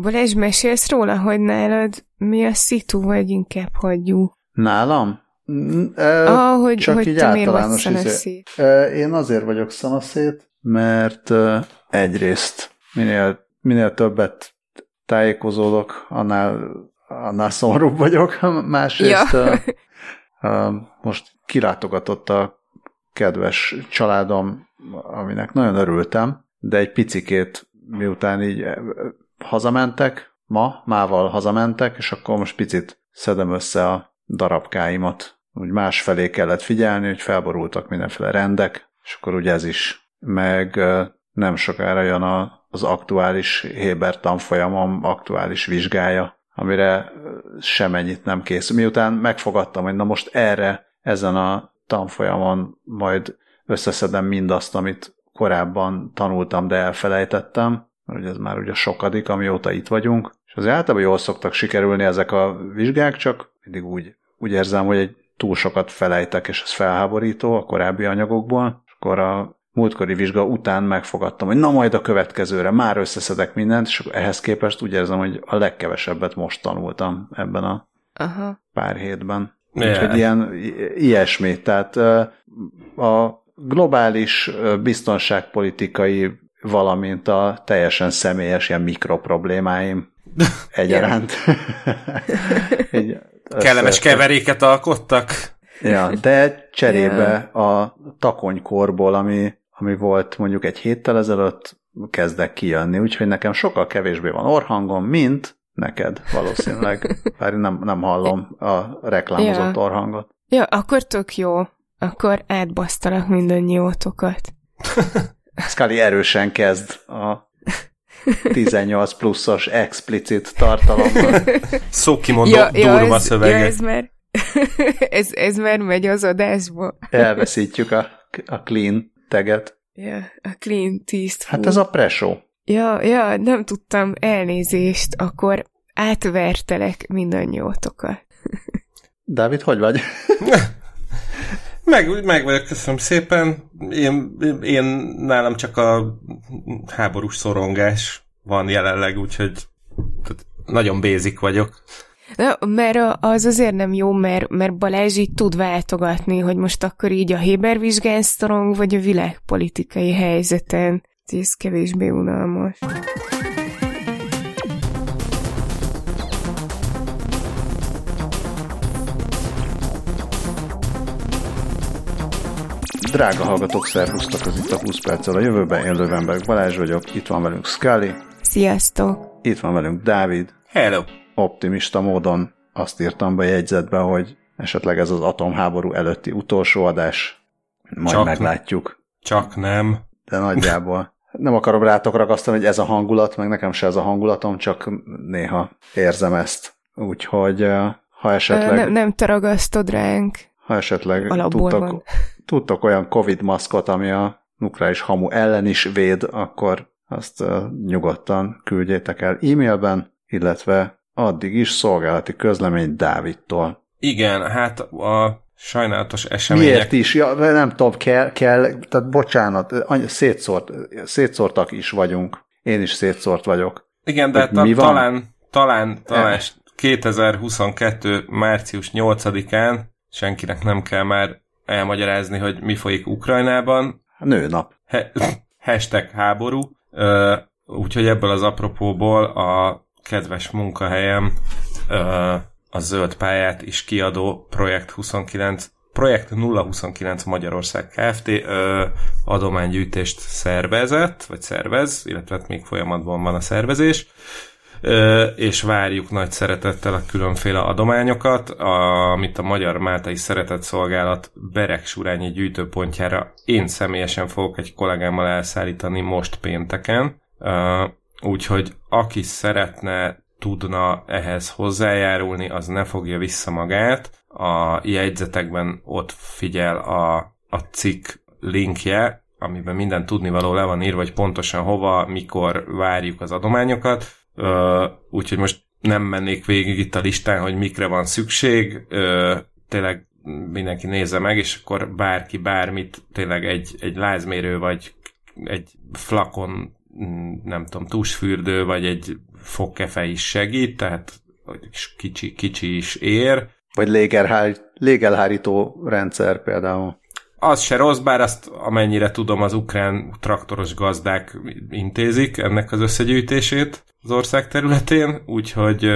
Balázs, mesélsz róla, hogy nálad mi a szitu, vagy inkább hagyjuk? Nálam? Csak így általános izé. Én azért vagyok szanaszét, mert egyrészt minél többet tájékozódok, annál szomorúbb vagyok. Másrészt most kilátogatott a kedves családom, aminek nagyon örültem, de egy picikét miután így hazamentek, mával hazamentek, és akkor most picit szedem össze a darabkáimat. Úgy másfelé kellett figyelni, hogy felborultak mindenféle rendek, és akkor ugye ez is. Meg nem sokára jön az aktuális Héber tanfolyamom aktuális vizsgája, amire semennyit nem készül. Miután megfogadtam, hogy na most ezen a tanfolyamon majd összeszedem mindazt, amit korábban tanultam, de elfelejtettem, mert ez már ugye sokadik, amióta itt vagyunk, és azért általában jól szoktak sikerülni ezek a vizsgák, csak mindig úgy érzem, hogy egy túl sokat felejtek, és ez felháborító a korábbi anyagokból, és akkor a múltkori vizsga után megfogadtam, hogy na majd a következőre már összeszedek mindent, és ehhez képest úgy érzem, hogy a legkevesebbet most tanultam ebben a pár hétben. Yeah. Úgyhogy ilyesmi. Tehát a globális biztonságpolitikai, valamint a teljesen személyes ilyen mikroproblémáim egyaránt. Kellemes keveréket alkottak. Ja, de cserébe a takonykorból, ami volt mondjuk egy héttel ezelőtt, kezdek kijönni, úgyhogy nekem sokkal kevésbé van orrhangom, mint neked valószínűleg. Bár nem hallom a reklámozott orrhangot. Ja, akkor tök jó. Akkor átbasztalak mindannyiótokat. Scully erősen kezd a 18 pluszos explicit tartalomban. Szókimondó durva szövegek. Ja, ez már... ez már megy az adásba. Elveszítjük a clean taget. Ja, a clean tiszt. Hát ez a presó. Ja, nem tudtam, elnézést, akkor átvertelek mindannyiótokat. Dávid, hogy vagy? Meg vagyok, köszönöm szépen. Én nálam csak a háborús szorongás van jelenleg, úgyhogy nagyon basic vagyok. Na, mert az azért nem jó, mert Balázs így tud váltogatni, hogy most akkor így a Héber vizsgán szorong, vagy a világpolitikai helyzeten. Ez kevésbé unalmas. Drága hallgatók, szervusztok, az itt a 20 perccel a jövőben. Én Lövemberg Balázs vagyok, itt van velünk Scully. Sziasztok! Itt van velünk Dávid. Hello! Optimista módon azt írtam be jegyzetbe, hogy esetleg ez az atomháború előtti utolsó adás. Majd csak meglátjuk. Csak nem. De nagyjából. Nem akarom rátok ragasztani, hogy ez a hangulat, meg nekem se ez a hangulatom, csak néha érzem ezt. Úgyhogy ha esetleg... Nem te ragasztod ránk. Ha esetleg tudtok olyan Covid maszkot, ami a nukleáris hamu ellen is véd, akkor azt nyugodtan küldjétek el e-mailben, illetve addig is szolgálati közlemény Dávidtól. Igen, hát a sajnálatos események... Miért is? Ja, nem tudom, kell tehát bocsánat, szétszórtak is vagyunk. Én is szétszórt vagyok. Igen, de talán 2022. március 8-án senkinek nem kell már elmagyarázni, hogy mi folyik Ukrajnában. Nőnap. #háború. Úgyhogy ebből az apropóból a kedves munkahelyem a zöld pályát is kiadó Projekt 029 Magyarország KFT adománygyűjtést szervez, illetve még folyamatban van a szervezés, és várjuk nagy szeretettel a különféle adományokat, amit a Magyar Máltai Szeretetszolgálat Beregsúrányi gyűjtőpontjára én személyesen fogok egy kollégámmal elszállítani most pénteken. Úgyhogy aki szeretne, tudna ehhez hozzájárulni, az ne fogja vissza magát. A jegyzetekben ott figyel a cikk linkje, amiben minden tudnivaló le van írva, hogy pontosan hova, mikor várjuk az adományokat. Úgyhogy most nem mennék végig itt a listán, hogy mikre van szükség. Tényleg mindenki nézze meg, és akkor bárki bármit, tényleg egy lázmérő vagy egy flakon nem tudom, tusfürdő, vagy egy fogkefe is segít, tehát kicsi is ér. Vagy légelhárító rendszer például. Az se rossz, bár azt amennyire tudom, az ukrán traktoros gazdák intézik ennek az összegyűjtését az ország területén, úgyhogy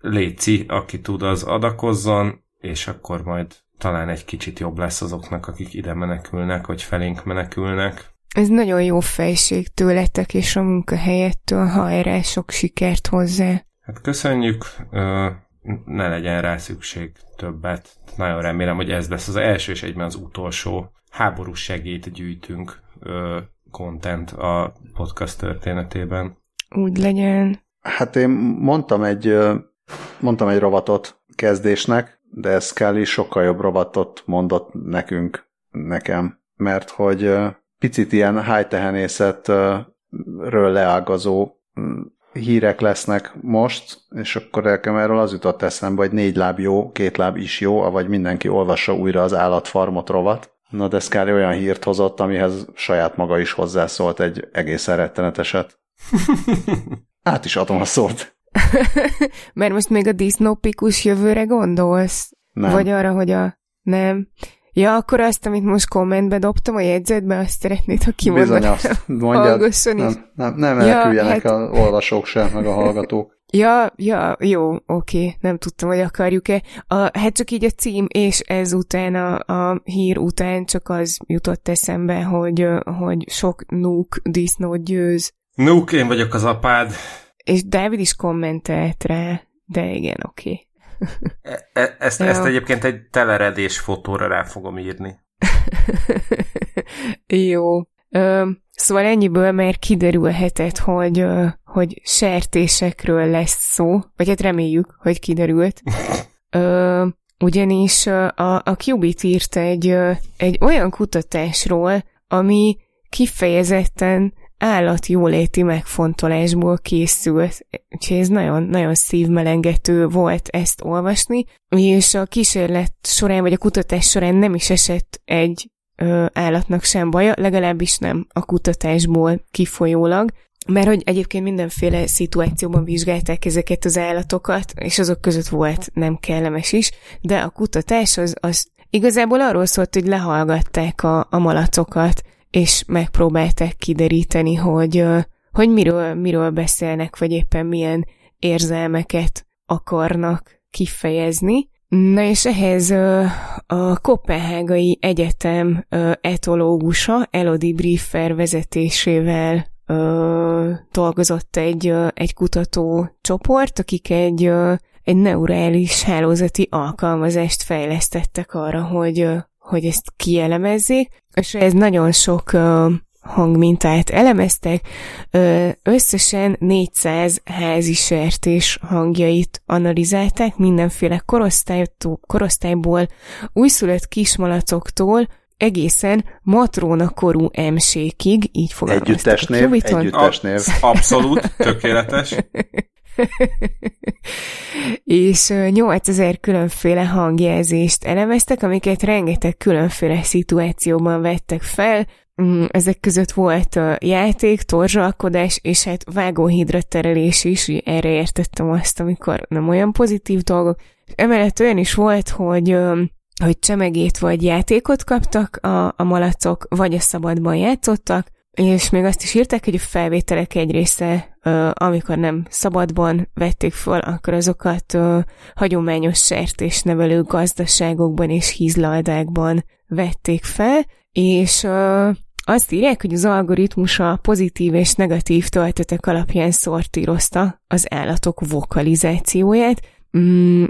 léci, aki tud, az adakozzon, és akkor majd talán egy kicsit jobb lesz azoknak, akik ide menekülnek, vagy felénk menekülnek. Ez nagyon jó fejség tőletek és a munkahelyettől, hajrá, sok sikert hozzá. Hát köszönjük, ne legyen rá szükség többet. Nagyon remélem, hogy ez lesz az első és egyben az utolsó háborús segélyt gyűjtünk content a podcast történetében. Úgy legyen. Hát én mondtam egy rovatot kezdésnek, de Scully sokkal jobb rovatot mondott nekem, mert hogy picit ilyen high-tehenészetről leágazó hírek lesznek most, és akkor nekem erről az jutott eszembe, hogy 4 láb jó, 2 láb is jó, avagy mindenki olvassa újra az állatfarmot rovat. Na de Scully olyan hírt hozott, amihez saját maga is hozzászólt egy egészen retteneteset. Át is adom a szót. Mert most még a disznópikus jövőre gondolsz? Nem. Vagy arra, hogy Nem. Ja, akkor azt, amit most kommentbe dobtam a jegyzetbe, azt szeretnéd, ha kimondanám. Hallgasson is. Nem meneküljenek a olvasók sem, meg a hallgatók. Ja, jó, oké, nem tudtam, hogy akarjuk-e. Hát csak így a cím, és ezután a hír után csak az jutott eszembe, hogy sok nuk disznót győz. Nuk, én vagyok az apád. És Dávid is kommentelt rá, de igen, oké. Ezt egyébként egy teleredés fotóra rá fogom írni. Jó. Szóval ennyiből már kiderülhetett, hogy sertésekről lesz szó, vagy hát reméljük, hogy kiderült. Ugyanis a Qubit írt egy olyan kutatásról, ami kifejezetten állatjóléti megfontolásból készült, úgyhogy ez nagyon, nagyon szívmelengető volt ezt olvasni, és a kísérlet során, vagy a kutatás során nem is esett egy állatnak sem baja, legalábbis nem a kutatásból kifolyólag, mert hogy egyébként mindenféle szituációban vizsgálták ezeket az állatokat, és azok között volt nem kellemes is, de a kutatás az igazából arról szólt, hogy lehallgatták a malacokat, és megpróbálták kideríteni, hogy miről beszélnek, vagy éppen milyen érzelmeket akarnak kifejezni. Na és ehhez a Koppenhágai Egyetem etológusa Elodie Briefer vezetésével dolgozott egy kutatócsoport, akik egy neurális hálózati alkalmazást fejlesztettek arra, hogy ezt kielemezzék, és ez nagyon sok hangmintát elemeztek, összesen 400 házi sertés hangjait analizálták, mindenféle korosztályból, újszülött kismalacoktól, egészen matrónakorú emsékig, így fogalmaztak a Qubiton. Együttesnév. Abszolút, tökéletes. És 8000 különféle hangjelzést elemeztek, amiket rengeteg különféle szituációban vettek fel. Ezek között volt játék, torzsalkodás, és hát vágóhídra terelés is, erre értettem azt, amikor nem olyan pozitív dolgok. Emellett olyan is volt, hogy csemegét vagy játékot kaptak a malacok, vagy a szabadban játszottak, és még azt is írták, hogy a felvételek egy része, amikor nem szabadban vették föl, akkor azokat hagyományos sertésnevelő gazdaságokban és hízlaldákban vették fel, és azt írják, hogy az algoritmus a pozitív és negatív töltetek alapján szortírozta az állatok vokalizációját,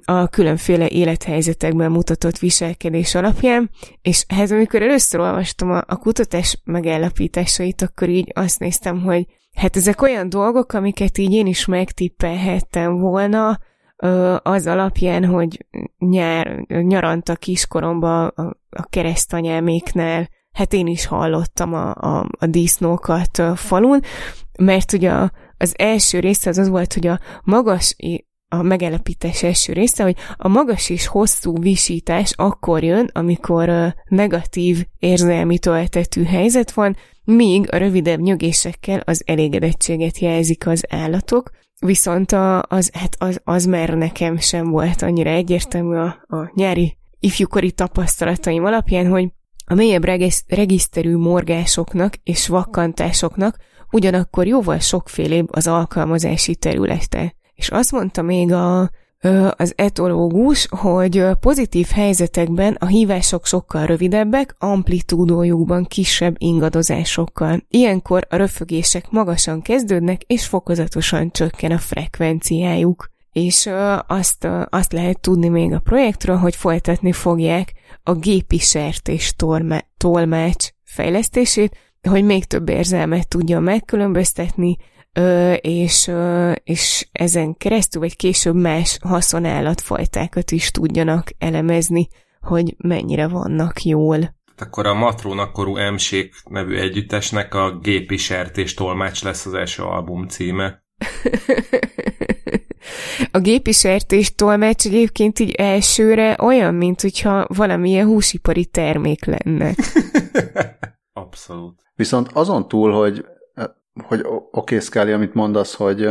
a különféle élethelyzetekben mutatott viselkedés alapján, és hát amikor először olvastam a kutatás megállapításait, akkor így azt néztem, hogy hát ezek olyan dolgok, amiket így én is megtippelhettem volna az alapján, hogy nyaranta kiskoromban a keresztanyáméknál, hát én is hallottam a disznókat falun, mert ugye az első része az volt, hogy a megállapítás első része, hogy a magas és hosszú visítás akkor jön, amikor negatív érzelmi töltetű helyzet van, míg a rövidebb nyögésekkel az elégedettséget jelzik az állatok, viszont az már nekem sem volt annyira egyértelmű a nyári ifjúkori tapasztalataim alapján, hogy a mélyebb regiszterű morgásoknak és vakkantásoknak ugyanakkor jóval sokfélébb az alkalmazási területe. És azt mondta még az etológus, hogy pozitív helyzetekben a hívások sokkal rövidebbek, amplitúdójukban kisebb ingadozásokkal. Ilyenkor a röfögések magasan kezdődnek, és fokozatosan csökken a frekvenciájuk. És azt lehet tudni még a projektről, hogy folytatni fogják a gépi sertés tolmács fejlesztését, hogy még több érzelmet tudja megkülönböztetni, és ezen keresztül, vagy később más haszonállatfajtákat is tudjanak elemezni, hogy mennyire vannak jól. Akkor a Matrónakkorú Emség nevű együttesnek a Gépi Sertés Tolmács lesz az első album címe. A Gépi Sertés Tolmács egyébként így elsőre olyan, mint hogyha valamilyen húsipari termék lenne. Abszolút. Viszont azon túl, hogy oké, Scully, amit mondasz, hogy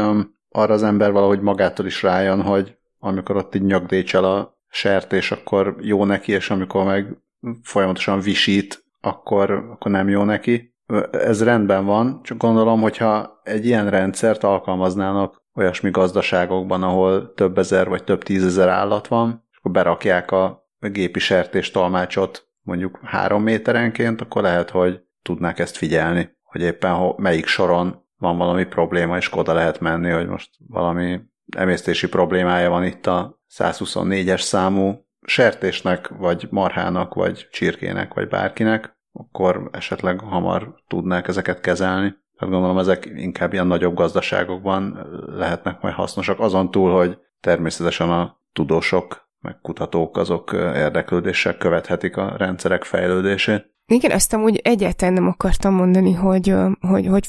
arra az ember valahogy magától is rájön, hogy amikor ott így nyögdécsel a sertés, akkor jó neki, és amikor meg folyamatosan visít, akkor nem jó neki. Ez rendben van, csak gondolom, hogyha egy ilyen rendszert alkalmaznának olyasmi gazdaságokban, ahol több ezer vagy több tízezer állat van, és akkor berakják a gépi sertés tolmácsot mondjuk 3 méterenként, akkor lehet, hogy tudnák ezt figyelni, hogy éppen melyik soron van valami probléma, és oda lehet menni, hogy most valami emésztési problémája van itt a 124-es számú sertésnek, vagy marhának, vagy csirkének, vagy bárkinek, akkor esetleg hamar tudnák ezeket kezelni. Tehát gondolom, ezek inkább ilyen nagyobb gazdaságokban lehetnek majd hasznosak, azon túl, hogy természetesen a tudósok, meg kutatók azok érdeklődéssel követhetik a rendszerek fejlődését. Igen, azt amúgy egyáltalán nem akartam mondani, hogy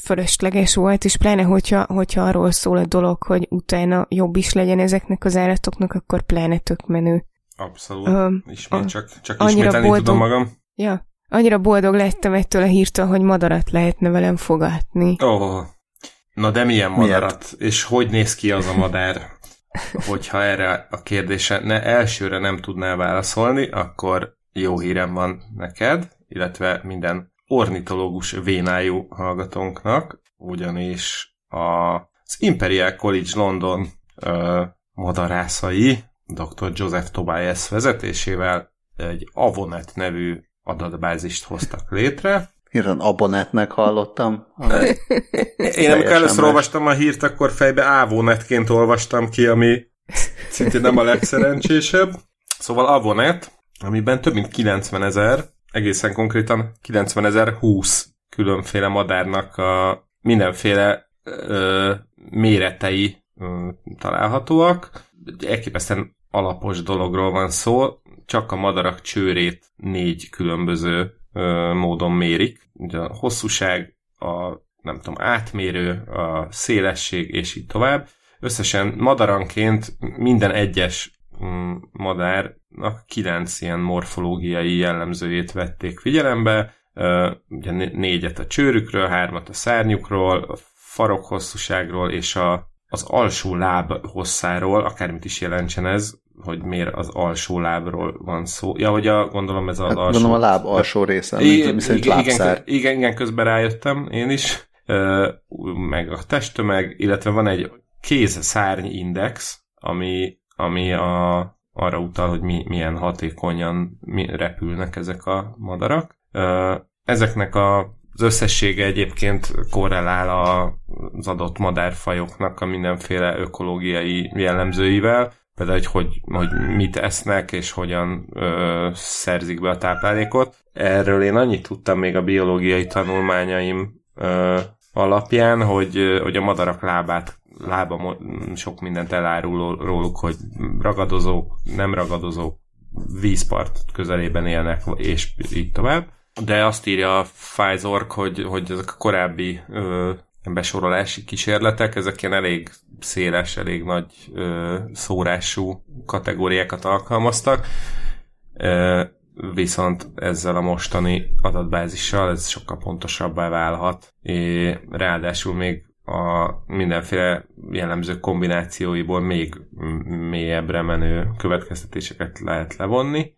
fölösleges volt, és pláne, hogyha arról szól a dolog, hogy utána jobb is legyen ezeknek az állatoknak, akkor pláne tök menő. Abszolút. Csak ismételni tudom magam. Ja, annyira boldog lettem ettől a hírtől, hogy madarat lehetne velem fogatni. Oh. Na de milyen madarat? Miért? És hogy néz ki az a madár? Hogyha erre a kérdésre elsőre nem tudnál válaszolni, akkor jó hírem van neked, illetve minden ornitológus vénájú hallgatónknak, ugyanis az Imperial College London madarászai dr. Joseph Tobias vezetésével egy Avonet nevű adatbázist hoztak létre. Hirtelen Abonetnek hallottam. Én amikor először olvastam a hírt, akkor fejbe Avonetként olvastam ki, ami szintén nem a legszerencsésebb. Szóval Avonet, amiben több mint 90 000, egészen konkrétan 90 020 különféle madárnak a mindenféle méretei találhatóak. Elképesztően alapos dologról van szó, csak a madarak csőrét 4 különböző módon mérik. Ugye a hosszúság, a átmérő, a szélesség, és így tovább. Összesen madaranként minden egyes madárnak 9 ilyen morfológiai jellemzőjét vették figyelembe, ugye 4-et a csőrükről, 3-at a szárnyukról, a farok hosszúságról, és az alsó láb hosszáról, akármit is jelentsen ez, hogy miért az alsó lábról van szó. Ja, hogy gondolom ez az alsó... Gondolom a láb alsó része, mint lábszár. Igen, közben rájöttem én is, meg a testtömeg, illetve van egy kéz-szárny index, ami arra utal, hogy milyen hatékonyan repülnek ezek a madarak. Ezeknek az összessége egyébként korrelál az adott madárfajoknak a mindenféle ökológiai jellemzőivel, például, hogy mit esznek, és hogyan szerzik be a táplálékot. Erről én annyit tudtam még a biológiai tanulmányaim alapján, hogy a madarak lába sok mindent elárul róluk, hogy ragadozók, nem ragadozók, vízpart közelében élnek, és így tovább. De azt írja a Pfizer, hogy ezek a korábbi besorolási kísérletek, ezek ilyen elég széles, elég nagy szórású kategóriákat alkalmaztak. viszont ezzel a mostani adatbázissal ez sokkal pontosabbá válhat, és ráadásul még a mindenféle jellemző kombinációiból még mélyebbre menő következtetéseket lehet levonni,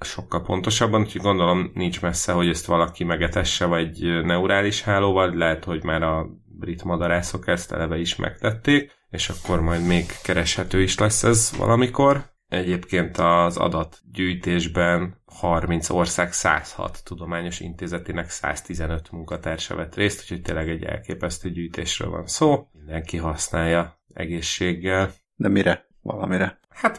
sokkal pontosabban, úgyhogy gondolom nincs messze, hogy ezt valaki megetesse, vagy neurális hálóval, lehet, hogy már a brit madarászok ezt eleve is megtették, és akkor majd még kereshető is lesz ez valamikor. Egyébként az adatgyűjtésben 30 ország 106 tudományos intézetének 115 munkatársa vett részt, úgyhogy tényleg egy elképesztő gyűjtésről van szó. Mindenki használja egészséggel. De mire? Valamire? Hát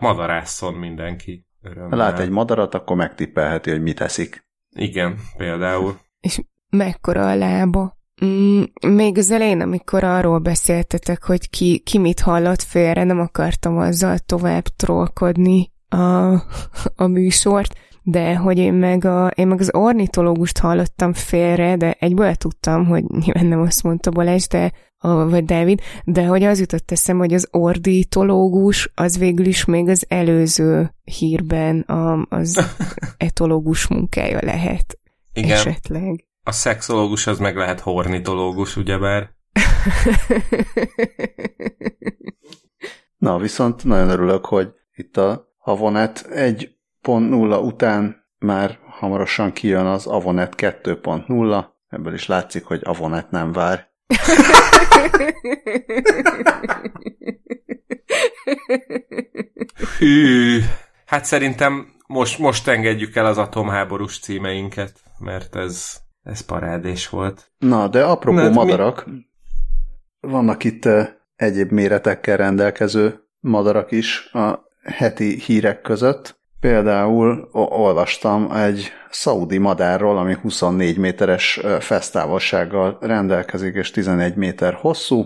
madarásszon mindenki. Örömmel. Lát egy madarat, akkor megtippelheti, hogy mit eszik. Igen, például. És mekkora a lába? Még az elején, amikor arról beszéltetek, hogy ki mit hallott félre, nem akartam azzal tovább trollkodni a műsort, de hogy én meg az ornitológust hallottam félre, de egyből tudtam, hogy nyilván nem azt mondta Balázs, vagy Dávid, de hogy az jutott eszem, hogy az orditológus az végül is még az előző hírben az etológus munkája lehet. Igen. Esetleg. A szexológus az meg lehet hornitológus, ugyebár? Na, viszont nagyon örülök, hogy itt a Avonet 1.0 után már hamarosan kijön az Avonet 2.0. Ebből is látszik, hogy Avonet nem vár. Hű. Hát szerintem most engedjük el az atomháborús címeinket, mert ez parádés volt. Na, de apropó madarak, vannak itt egyéb méretekkel rendelkező madarak is a heti hírek között. Például olvastam egy szaudi madárról, ami 24 méteres fesztávolsággal rendelkezik, és 11 méter hosszú.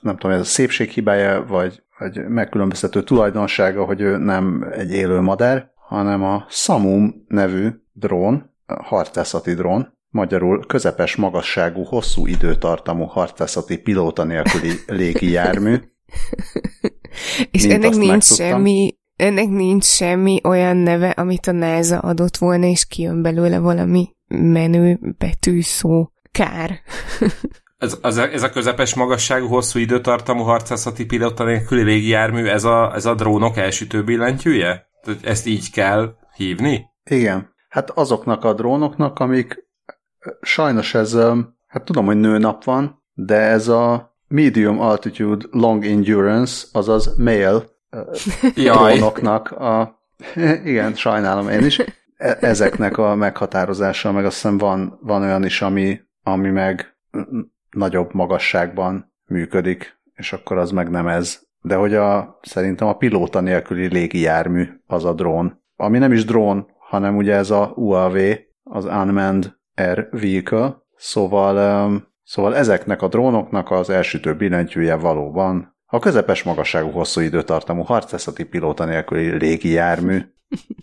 Nem tudom, ez a szépséghibája, vagy megkülönböztető tulajdonsága, hogy ő nem egy élő madár, hanem a Samum nevű drón, harcászati drón, magyarul közepes magasságú, hosszú időtartamú harcászati pilóta nélküli légi jármű. És ennek nincs semmi olyan neve, amit a NASA adott volna, és kijön belőle valami menő betűszó. Kár. Ez a közepes magasságú, hosszú időtartamú harcászati pilóta nélküli légi jármű, ez a drónok elsütő billentyűje? Ezt így kell hívni? Igen. Hát azoknak a drónoknak, amik sajnos ez, hát tudom, hogy nőnap van, de ez a medium altitude long endurance, azaz male drónoknak a... Igen, sajnálom én is. Ezeknek a meghatározása, meg azt hiszem van olyan is, ami meg nagyobb magasságban működik, és akkor az meg nem ez. De hogy szerintem a pilóta nélküli légijármű az a drón. Ami nem is drón, hanem ugye ez a UAV, az Unmanned Air Vehicle, szóval ezeknek a drónoknak az elsütő billentyűje valóban a közepes magasságú, hosszú időtartamú harcászati pilóta nélküli légi jármű,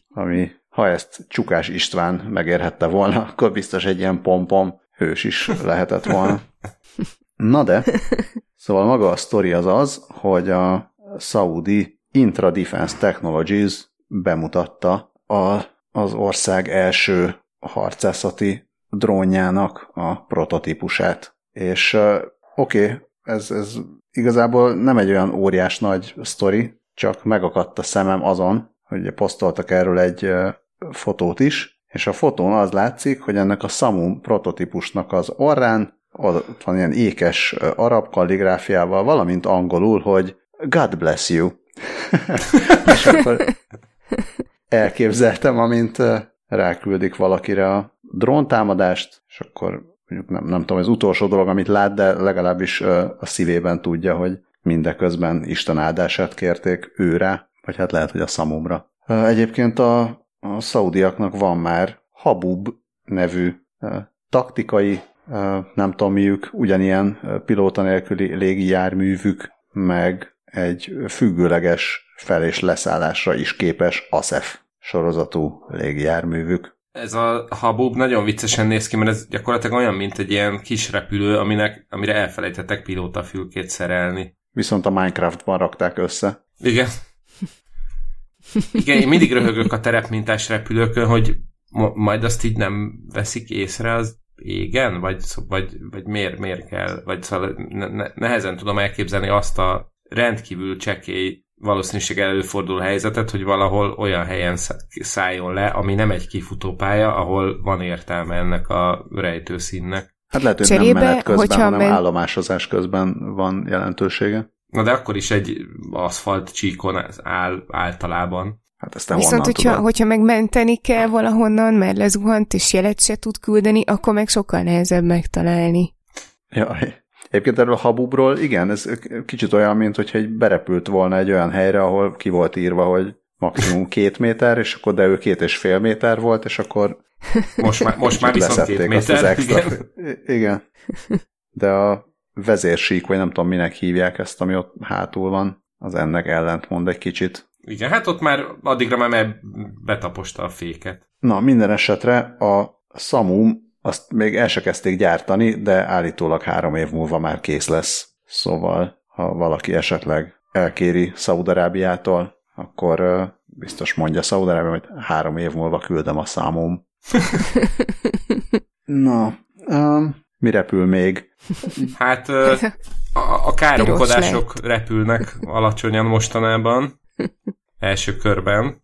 ami, ha ezt Csukás István megérhette volna, akkor biztos egy ilyen pompom hős is lehetett volna. Na de, szóval maga a sztori az, hogy a Saudi Intra Defense Technologies bemutatta az ország első harcászati drónjának a prototípusát. És oké, ez igazából nem egy olyan óriás nagy sztori, csak megakadt a szemem azon, hogy posztoltak erről egy fotót is, és a fotón az látszik, hogy ennek a Samum prototípusnak az orrán ott van ilyen ékes arab kalligráfiával, valamint angolul, hogy God bless you. És akkor elképzeltem, amint ráküldik valakire a dróntámadást, és akkor mondjuk nem tudom, ez utolsó dolog, amit lát, de legalábbis a szívében tudja, hogy mindeközben Isten áldását kérték őre, vagy hát lehet, hogy a Samumra. Egyébként a szaudiaknak van már Habub nevű taktikai, nem tudom miük, ugyanilyen pilóta nélküli légijárművük, meg egy függőleges fel- és leszállásra is képes ASEF sorozatú légjárművük. Ez a Habub nagyon viccesen néz ki, mert ez gyakorlatilag olyan, mint egy ilyen kis repülő, amire elfelejtettek pilótafülkét szerelni. Viszont a Minecraftban rakták össze. Igen. Igen, én mindig röhögök a terepmintás repülőkön, hogy majd azt így nem veszik észre az égen, vagy miért kell, vagy szóval nehezen tudom elképzelni azt a rendkívül csekély valószínűséggel előfordul helyzetet, hogy valahol olyan helyen szálljon le, ami nem egy kifutópálya, ahol van értelme ennek a rejtőszínnek. Hát lehet, hogy cserébe, nem menet közben, hanem állomásozás közben van jelentősége. Na de akkor is egy aszfalt csíkon áll általában. Hát ezt viszont, hogyha megmenteni kell valahonnan, mert lezuhant és jelet se tud küldeni, akkor meg sokkal nehezebb megtalálni. Jaj. Egyébként erről a Habubról, igen, ez kicsit olyan, mint hogyha egy berepült volna egy olyan helyre, ahol ki volt írva, hogy maximum 2 méter, és akkor de ő 2,5 méter volt, és akkor most már viszont 2 méter. Igen. De a vezérsík, vagy nem tudom minek hívják ezt, ami ott hátul van, az ennek ellentmond egy kicsit. Igen, hát ott már addigra már betaposta a féket. Na, minden esetre a Samum, azt még el se kezdték gyártani, de állítólag 3 év múlva már kész lesz. Szóval, ha valaki esetleg elkéri Szaúd-Arábiától, akkor biztos mondja Szaúd-Arábia, hogy 3 év múlva küldöm a számom. Na, mi repül még? Hát a káromkodások repülnek alacsonyan mostanában, első körben.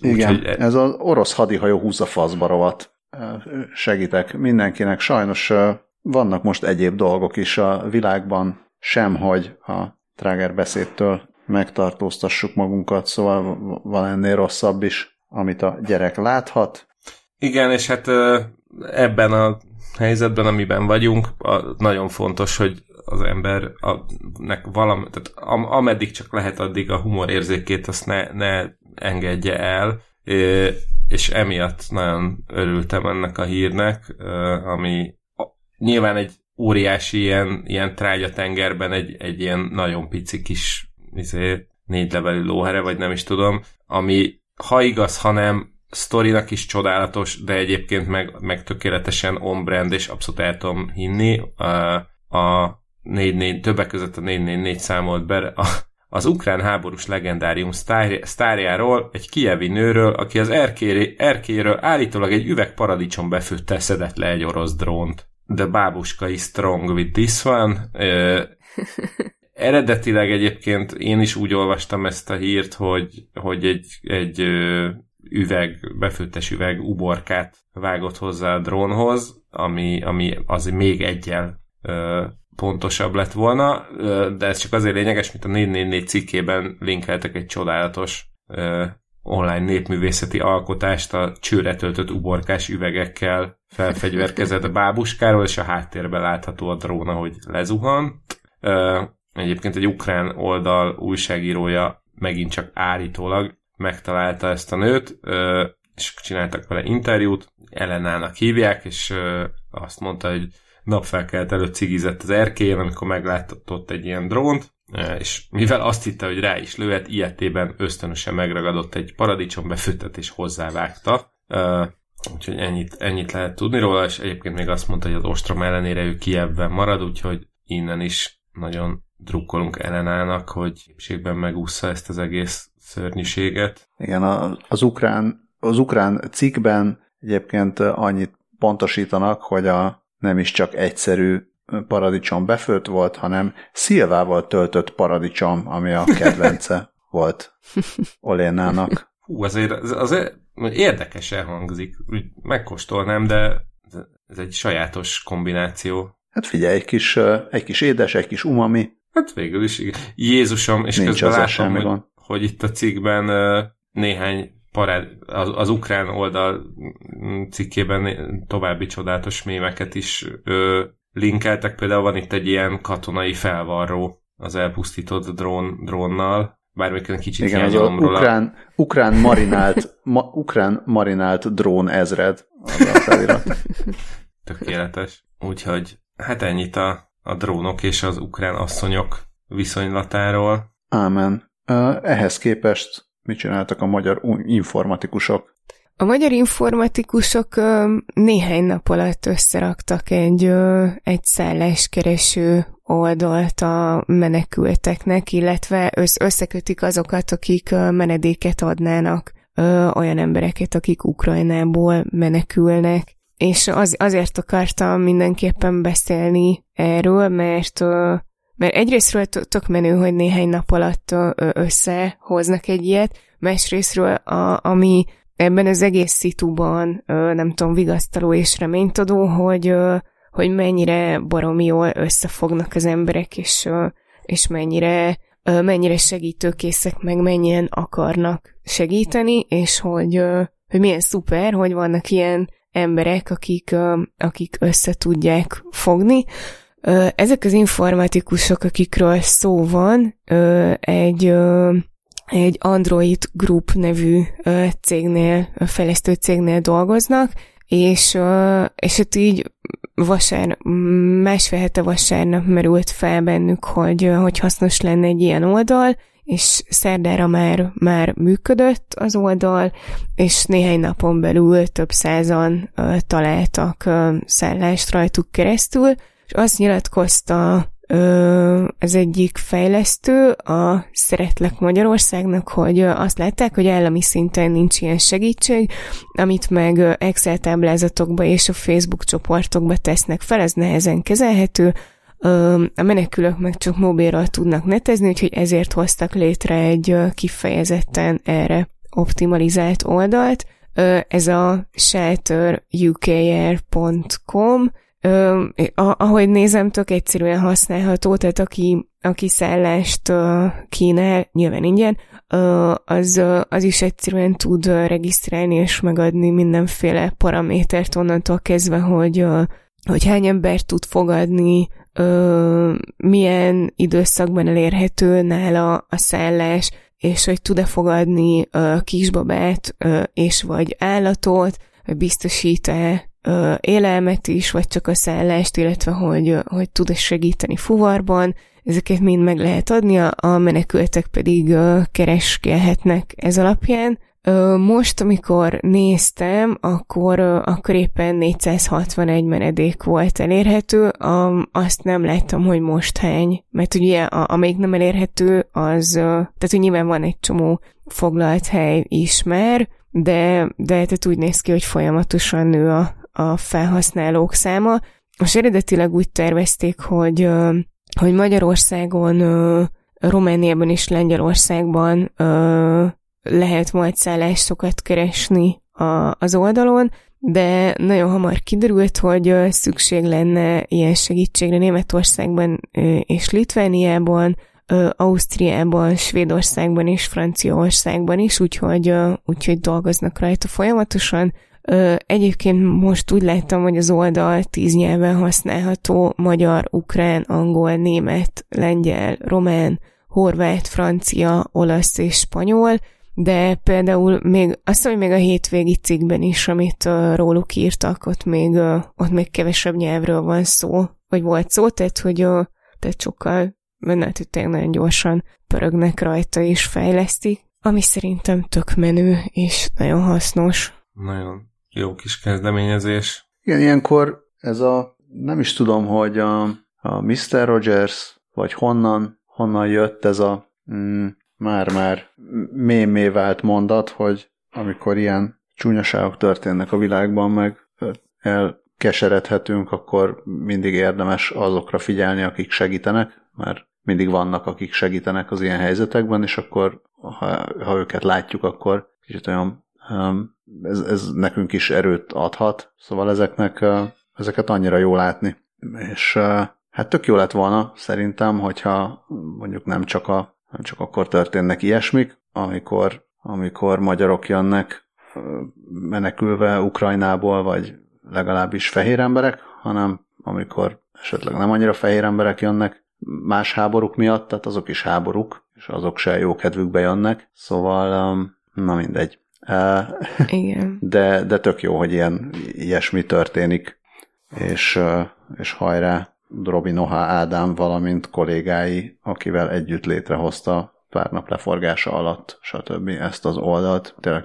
Igen, ez az orosz hadihajó húz a faszba rovat. Segítek mindenkinek. Sajnos vannak most egyéb dolgok is a világban, semhogy a tráger beszédtől megtartóztassuk magunkat, szóval van ennél rosszabb is, amit a gyerek láthat. Igen, és hát ebben a helyzetben, amiben vagyunk, nagyon fontos, hogy az embernek valami, tehát ameddig csak lehet, addig a humorérzékét azt ne engedje el, és emiatt nagyon örültem ennek a hírnek, ami nyilván egy óriási ilyen trágyatengerben egy ilyen nagyon pici kis 4 levelű lóhere, vagy nem is tudom, ami ha igaz, ha nem, sztorinak is csodálatos, de egyébként meg tökéletesen on-brand, és abszolút el tudom hinni. Többek között a 444 számolt be az ukrán háborús legendárium sztárjáról, egy kijevi nőről, aki az erkélyről állítólag egy üveg paradicsom befőtte, szedett le egy orosz drónt. The babushka is strong with this one. Eredetileg egyébként én is úgy olvastam ezt a hírt, hogy egy üveg, befőttes üveg uborkát vágott hozzá a drónhoz, ami az még egyel pontosabb lett volna, de ez csak azért lényeges, mint a 444 cikkében linkeltek egy csodálatos online népművészeti alkotást a csőre töltött uborkás üvegekkel felfegyverkezett a bábuskáról, és a háttérben látható a drón, ahogy lezuhant. Egyébként egy ukrán oldal újságírója megint csak állítólag megtalálta ezt a nőt, és csináltak vele interjút, Elenának hívják, és azt mondta, hogy napfelkelt előtt cigizett az erkélyen, amikor meglátott ott egy ilyen drónt, és mivel azt hitte, hogy rá is lőhet, ilyetében ösztönösen megragadott egy paradicsom befőttet, és hozzávágta. Úgyhogy ennyit lehet tudni róla, és egyébként még azt mondta, hogy az ostrom ellenére ő Kijevben marad, úgyhogy innen is nagyon drukkolunk Elenának, hogy képségben megúszza ezt az egész szörnyiséget. Igen, az ukrán cikkben egyébként annyit pontosítanak, hogy nem is csak egyszerű paradicsom befőtt volt, hanem szilvával töltött paradicsom, ami a kedvence volt Olénának. Hú, azért érdekesen hangzik. Úgy megkóstolnám, de ez egy sajátos kombináció. Hát figyelj, egy kis édes, egy kis umami. Hát végül is, igen. Jézusom, és nincs közben látom, hogy itt a cikkben néhány az ukrán oldal cikkében további csodálatos mémeket is linkeltek. Például van itt egy ilyen katonai felvarró az elpusztított drónnal. Bármikor kicsit hiányolomról. Ukrán marinált drón ezred. Tökéletes. Úgyhogy hát ennyit a drónok és az ukrán asszonyok viszonylatáról. Ámen. Ehhez képest mit csináltak a magyar informatikusok? A magyar informatikusok néhány nap alatt összeraktak egy szálláskereső oldalt a menekülteknek, illetve összekötik azokat, akik menedéket adnának, olyan embereket, akik Ukrajnából menekülnek. És azért akartam mindenképpen beszélni erről, mert egyrésztről tök menő, hogy néhány nap alatt összehoznak egy ilyet, másrésztről, ami ebben az egész szituban, nem tudom, vigasztaló és reménytadó, hogy mennyire baromi jól összefognak az emberek, és mennyire segítőkészek, meg mennyien akarnak segíteni, és hogy milyen szuper, hogy vannak ilyen emberek, akik össze tudják fogni. Ezek az informatikusok, akikről szó van, egy Android Group nevű fejlesztő cégnél dolgoznak, és ott így másfél hete vasárnap merült fel bennük, hogy hasznos lenne egy ilyen oldal, és szerdára már működött az oldal, és néhány napon belül több százan találtak szállást rajtuk keresztül, és azt nyilatkozta az egyik fejlesztő, a Szeretlek Magyarországnak, hogy azt látták, hogy állami szinten nincs ilyen segítség, amit meg Excel táblázatokba és a Facebook csoportokba tesznek fel, ez nehezen kezelhető, a menekülők meg csak mobilról tudnak netezni, úgyhogy ezért hoztak létre egy kifejezetten erre optimalizált oldalt. Ez a shelterukr.com. Ahogy nézem, tök egyszerűen használható, tehát aki szállást kínál, nyilván ingyen, az is egyszerűen tud regisztrálni és megadni mindenféle paramétert onnantól kezdve, hogy hány embert tud fogadni, milyen időszakban elérhető nála a szállás, és hogy tud-e fogadni kisbabát és vagy állatot, biztosít-e élelmet is, vagy csak a szállást, illetve hogy tud-e segíteni fuvarban, ezeket mind meg lehet adni, a menekültek pedig kereskedhetnek ez alapján. Most, amikor néztem, akkor éppen 461 menedék volt elérhető, azt nem láttam, hogy most hány, mert ugye amelyik nem elérhető, az, tehát hogy nyilván van egy csomó foglalt hely is már, de tehát úgy néz ki, hogy folyamatosan nő a felhasználók száma. Most eredetileg úgy tervezték, hogy Magyarországon, Romániában és Lengyelországban lehet majd szállásokat keresni az oldalon, de nagyon hamar kiderült, hogy szükség lenne ilyen segítségre Németországban és Litvániában, Ausztriában, Svédországban és Franciaországban is, úgyhogy dolgoznak rajta folyamatosan. Egyébként most úgy láttam, hogy az oldal 10 nyelven használható: magyar, ukrán, angol, német, lengyel, román, horvát, francia, olasz és spanyol, de például még azt mondom, hogy még a hétvégi cikkben is, amit róluk írtak, ott még kevesebb nyelvről van szó, vagy volt szó, tehát sokkal nagyon gyorsan pörögnek rajta és fejlesztik, ami szerintem tök menő és nagyon hasznos. Nagyon jó kis kezdeményezés. Igen, ilyenkor ez nem is tudom, hogy a Mr. Rogers, vagy honnan jött ez a már-már mémé vált mondat, hogy amikor ilyen csúnyaságok történnek a világban, meg elkeseredhetünk, akkor mindig érdemes azokra figyelni, akik segítenek, mert mindig vannak, akik segítenek az ilyen helyzetekben, és akkor, ha őket látjuk, akkor kicsit olyan, ez nekünk is erőt adhat, szóval ezeket annyira jó látni. És hát tök jó lett volna szerintem, hogyha mondjuk nem csak akkor történnek ilyesmik, amikor magyarok jönnek menekülve Ukrajnából, vagy legalábbis fehér emberek, hanem amikor esetleg nem annyira fehér emberek jönnek más háborúk miatt, tehát azok is háborúk, és azok se jó kedvükbe jönnek, szóval na mindegy. Igen. De tök jó, hogy ilyesmi történik, és hajrá Robi Noha Ádám, valamint kollégái, akivel együtt létrehozta pár nap leforgása alatt, stb. Ezt az oldalt, tényleg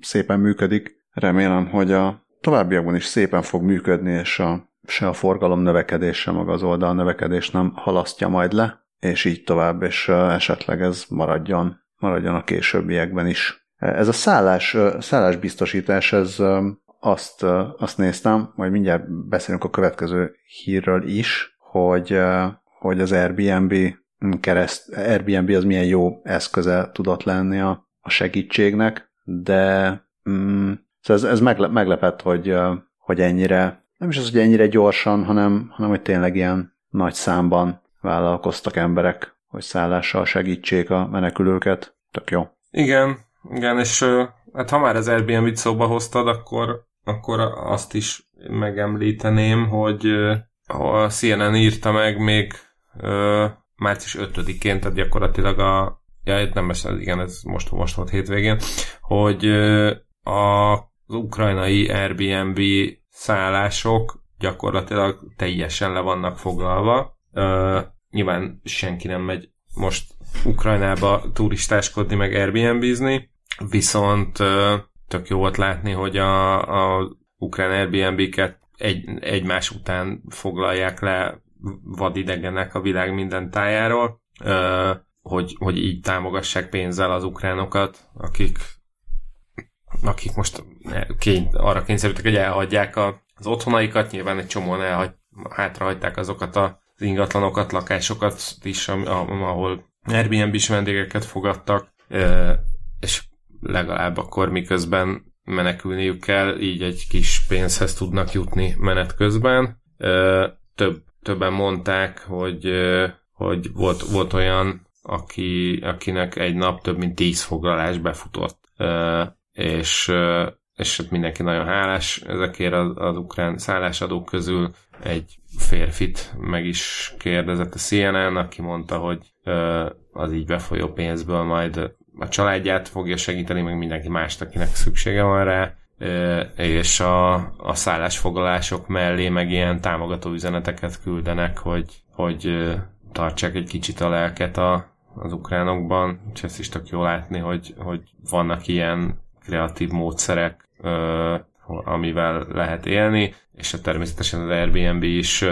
szépen működik, Remélem, hogy a továbbiakban is szépen fog működni, és se a forgalom növekedés, se maga az oldal növekedés nem halasztja majd le, és így tovább, és esetleg ez maradjon a későbbiekben is. Ez a szállásbiztosítás, ez azt néztem, majd mindjárt beszélünk a következő hírről is, hogy az Airbnb az milyen jó eszköze tudott lenni a segítségnek, de ez meglepett, hogy ennyire, nem is az, hogy ennyire gyorsan, hanem hogy tényleg ilyen nagy számban vállalkoztak emberek, hogy szállással segítsék a menekülőket. Tök jó. Igen, és hát ha már az Airbnb-t szóba hoztad, akkor azt is megemlíteném, hogy a CNN írta meg még március 5-én, tehát gyakorlatilag ez most volt hétvégén, hogy az ukrajnai Airbnb szállások gyakorlatilag teljesen le vannak foglalva. Nyilván senki nem megy most Ukrajnába turistáskodni, meg Airbnb-zni, viszont tök jó volt látni, hogy a ukrán Airbnb-ket egymás után foglalják le vadidegenek a világ minden tájáról, hogy így támogassák pénzzel az ukránokat, akik most arra kényszerültek, hogy elhagyják az otthonaikat. Nyilván egy csomóan hátrahagyták azokat az ingatlanokat, lakásokat is, ahol Airbnb-s vendégeket fogadtak, és legalább akkor miközben menekülniük kell, így egy kis pénzhez tudnak jutni menet közben. Többen mondták, hogy volt olyan, akinek egy nap több mint 10 foglalás befutott. És mindenki nagyon hálás ezekért az ukrán szállásadók közül. Egy férfit meg is kérdezett a CNN, aki mondta, hogy az így befolyó pénzből majd a családját fogja segíteni, meg mindenki mást, akinek szüksége van rá, és a szállásfoglalások mellé meg ilyen támogató üzeneteket küldenek, hogy tartsák egy kicsit a lelket az ukránokban, és ezt is tök jó látni, hogy vannak ilyen kreatív módszerek, amivel lehet élni, és természetesen az Airbnb is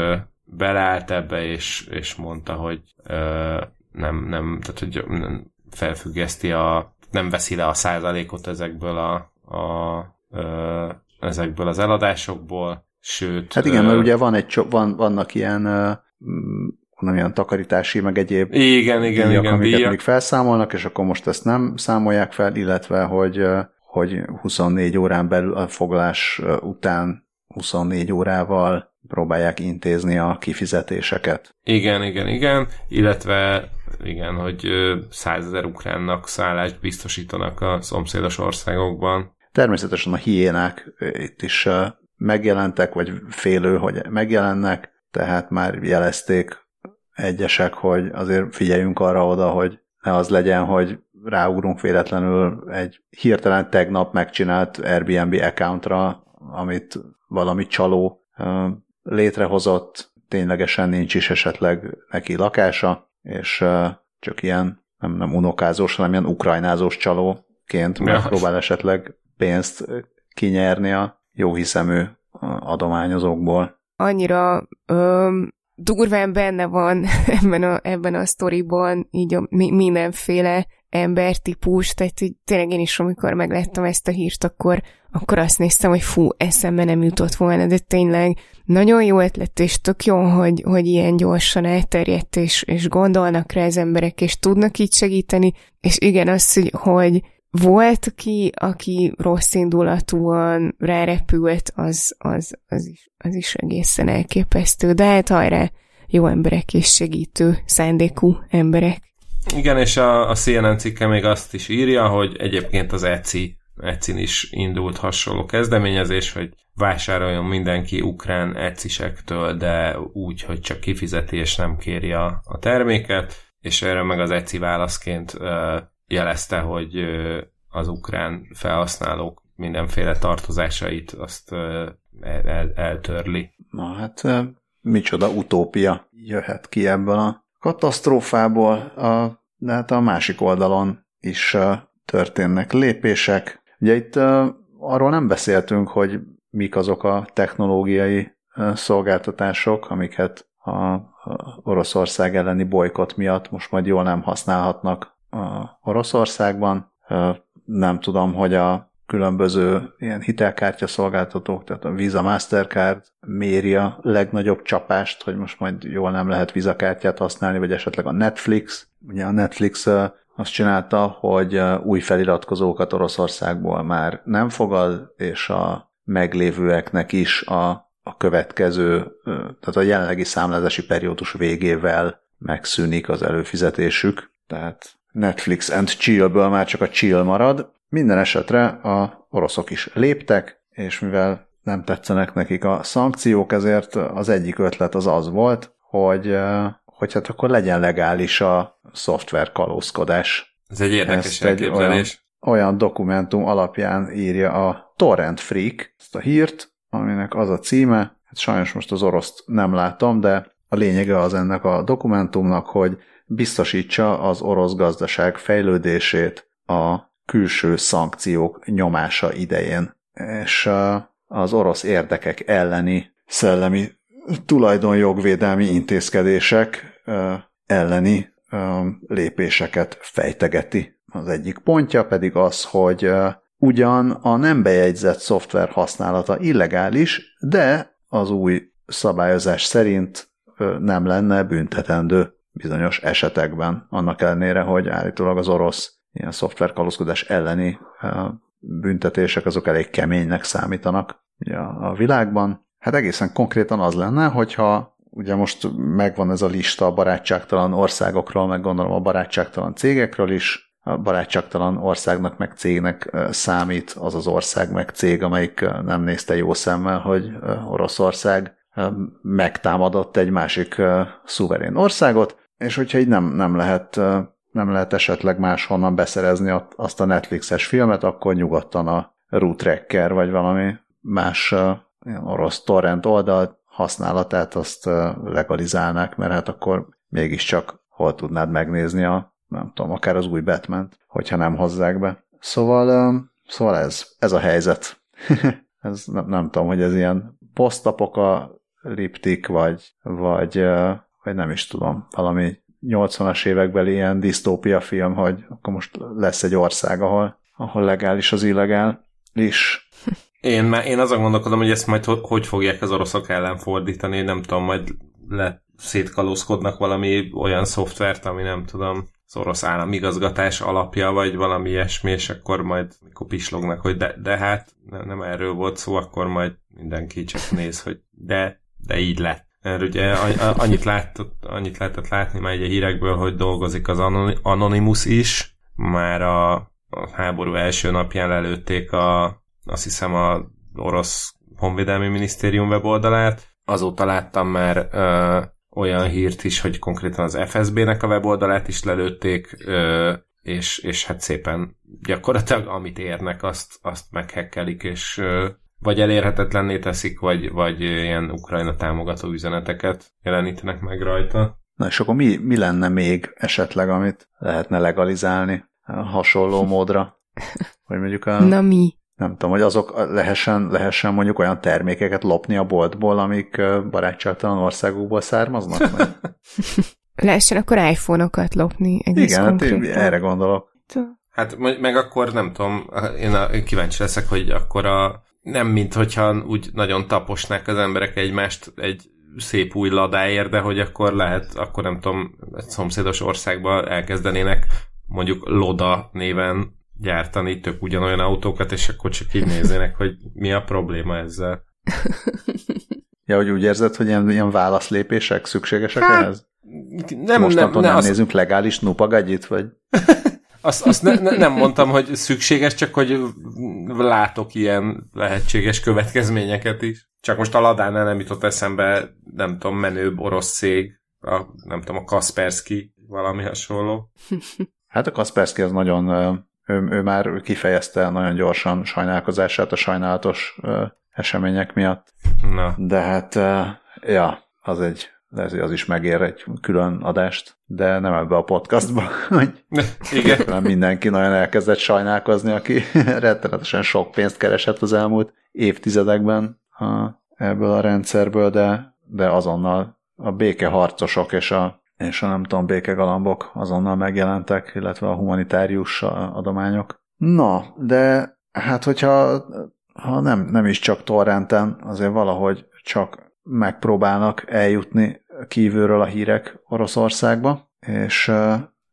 belállt ebbe, és mondta, hogy nem felfüggeszti nem veszi le a 100%-ot ezekből ezekből az eladásokból, sőt... Hát igen, mert ugye vannak ilyen takarítási, meg egyéb díjak, amiket még felszámolnak, és akkor most ezt nem számolják fel, illetve, hogy 24 órán belül a foglalás után 24 órával próbálják intézni a kifizetéseket. Igen, illetve igen, hogy 100 000 ukránnak szállást biztosítanak a szomszédos országokban. Természetesen a hiénák itt is megjelentek, vagy félő, hogy megjelennek, tehát már jelezték egyesek, hogy azért figyeljünk arra oda, hogy ne az legyen, hogy ráugrunk véletlenül egy hirtelen tegnap megcsinált Airbnb accountra, amit valami csaló létrehozott, ténylegesen nincs is esetleg neki lakása, és csak ilyen nem unokázós, hanem ilyen ukrajnázós csalóként megpróbál esetleg pénzt kinyerni a jóhiszemű adományozókból. Annyira durván benne van ebben a sztoriban így a mindenféle embertípus, tehát így tényleg én is, amikor megláttam ezt a hírt, akkor azt néztem, hogy fú, eszembe nem jutott volna, de tényleg nagyon jó ötlet, és tök jó, hogy ilyen gyorsan elterjedt, és gondolnak rá az emberek, és tudnak így segíteni, és igen, az, hogy volt aki rossz indulatúan rárepült, az is egészen elképesztő, de hát hajrá, jó emberek és segítő szándékú emberek. Igen, és a CNN cikke még azt is írja, hogy egyébként az Etsy-n is indult hasonló kezdeményezés, hogy vásároljon mindenki ukrán etszisektől, de úgy, hogy csak kifizeti és nem kéri a terméket, és erre meg az Etsy válaszként jelezte, hogy az ukrán felhasználók mindenféle tartozásait azt eltörli. Na hát micsoda utópia jöhet ki ebből a katasztrófából, de hát a másik oldalon is történnek lépések. Ugye itt arról nem beszéltünk, hogy mik azok a technológiai szolgáltatások, amiket a Oroszország elleni bojkott miatt most majd jól nem használhatnak Oroszországban. Nem tudom, hogy a különböző ilyen hitelkártya szolgáltatók, tehát a Visa, Mastercard méri a legnagyobb csapást, hogy most majd jól nem lehet Visa kártyát használni, vagy esetleg a Netflix. Ugye a Netflix azt csinálta, hogy új feliratkozókat Oroszországból már nem fogad, és a meglévőeknek is a következő, tehát a jelenlegi számlázási periódus végével megszűnik az előfizetésük. Tehát Netflix and Chill-ből már csak a Chill marad. Minden esetre a oroszok is léptek, és mivel nem tetszenek nekik a szankciók, ezért az egyik ötlet az az volt, hogy hát akkor legyen legális a szoftver kalózkodás. Ez egy érdekes elképzelés. Olyan dokumentum alapján írja a Torrent Freak ezt a hírt, aminek az a címe, hát sajnos most az oroszt nem látom, de a lényege az ennek a dokumentumnak, hogy biztosítsa az orosz gazdaság fejlődését a külső szankciók nyomása idején, és az orosz érdekek elleni szellemi tulajdonjogvédelmi intézkedések elleni lépéseket fejtegeti. Az egyik pontja pedig az, hogy ugyan a nem bejegyzett szoftver használata illegális, de az új szabályozás szerint nem lenne büntetendő bizonyos esetekben. Annak ellenére, hogy állítólag az orosz ilyen szoftverkalózkodás elleni büntetések, azok elég keménynek számítanak a világban. Hát egészen konkrétan az lenne, hogyha ugye most megvan ez a lista a barátságtalan országokról, meg gondolom a barátságtalan cégekről is, a barátságtalan országnak meg cégnek számít az az ország meg cég, amelyik nem nézte jó szemmel, hogy Oroszország megtámadott egy másik szuverén országot, és hogyha így nem lehet esetleg máshonnan beszerezni azt a Netflixes filmet, akkor nyugodtan a Route Tracker vagy valami más orosz torrent oldal használatát azt legalizálnák, mert hát akkor mégiscsak hol tudnád megnézni nem tudom, akár az új Batman-t, hogyha nem hozzák be. Szóval ez a helyzet. Ez nem tudom, hogy ez ilyen posztapokaliptik, vagy nem is tudom, valami 80-as évekbeli ilyen disztópia film, hogy akkor most lesz egy ország, ahol legális az illegális. Én azon gondolkodom, hogy ezt majd hogy fogják az oroszok ellen fordítani, nem tudom, majd szétkalózkodnak valami olyan szoftvert, ami nem tudom, az orosz államigazgatás alapja, vagy valami ilyesmi, és akkor majd pislognak, hogy de hát nem erről volt szó, akkor majd mindenki csak néz, hogy de így lett. Mert ugye annyit lehetett látni már egy hírekből, hogy dolgozik az Anonymous is. Már a háború első napján lelőtték azt hiszem az orosz honvédelmi minisztérium weboldalát. Azóta láttam már olyan hírt is, hogy konkrétan az FSB-nek a weboldalát is lelőtték, és hát szépen gyakorlatilag amit érnek, azt meghekkelik, és... vagy elérhetetlenné teszik, vagy ilyen Ukrajna támogató üzeneteket jelenítenek meg rajta. Na és akkor mi lenne még esetleg, amit lehetne legalizálni hasonló módra? Vagy mondjuk nem tudom, hogy azok lehessen mondjuk olyan termékeket lopni a boltból, amik barátságtalan országokból származnak? Lehessen akkor iPhone-okat lopni egész igen, konkrétan. Igen, hát erre gondolok. Hát meg akkor nem tudom, én kíváncsi leszek, hogy akkor nem mint hogyha úgy nagyon taposnák az emberek egymást egy szép új ladáért, de hogy akkor lehet, akkor nem tudom, egy szomszédos országban elkezdenének mondjuk Loda néven gyártani tök ugyanolyan autókat, és akkor csak így néznének, hogy mi a probléma ezzel. Ja, hogy úgy érzed, hogy ilyen válaszlépések szükségesek ehhez? Nem nézünk legális nupagagyit, vagy... Azt nem mondtam, hogy szükséges, csak hogy látok ilyen lehetséges következményeket is. Csak most a Ladánál nem jutott eszembe, nem tudom, menőbb orosz cég, nem tudom, a Kasperszky, valami hasonló. Hát a Kasperszky az nagyon, ő már kifejezte nagyon gyorsan sajnálkozását a sajnálatos események miatt. Na. De hát, ja, az egy de ezért az is megér egy külön adást, de nem ebbe a podcastba, hogy igen. Mindenki nagyon elkezdett sajnálkozni, aki rettenetesen sok pénzt keresett az elmúlt évtizedekben ebből a rendszerből, de azonnal a békeharcosok és a nem tudom, békegalambok azonnal megjelentek, illetve a humanitárius adományok. Na, de hát hogyha nem is csak torrenten, azért valahogy csak megpróbálnak eljutni kívülről a hírek Oroszországba, és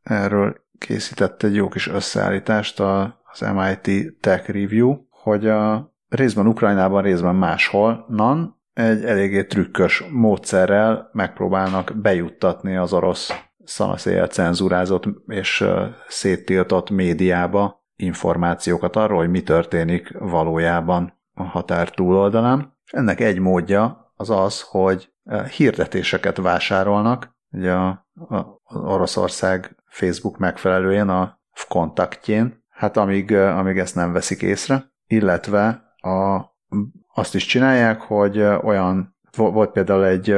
erről készített egy jó kis összeállítást az MIT Tech Review, hogy a részben Ukrajnában, részben máshol egy eléggé trükkös módszerrel megpróbálnak bejuttatni az orosz szanaszéjjel cenzurázott és széttiltott médiába információkat arról, hogy mi történik valójában a határ túloldalán. Ennek egy módja az az, hogy hirdetéseket vásárolnak. Ugye az Oroszország Facebook megfelelőjén, a VKontaktjén, hát amíg ezt nem veszik észre, illetve azt is csinálják, hogy volt például egy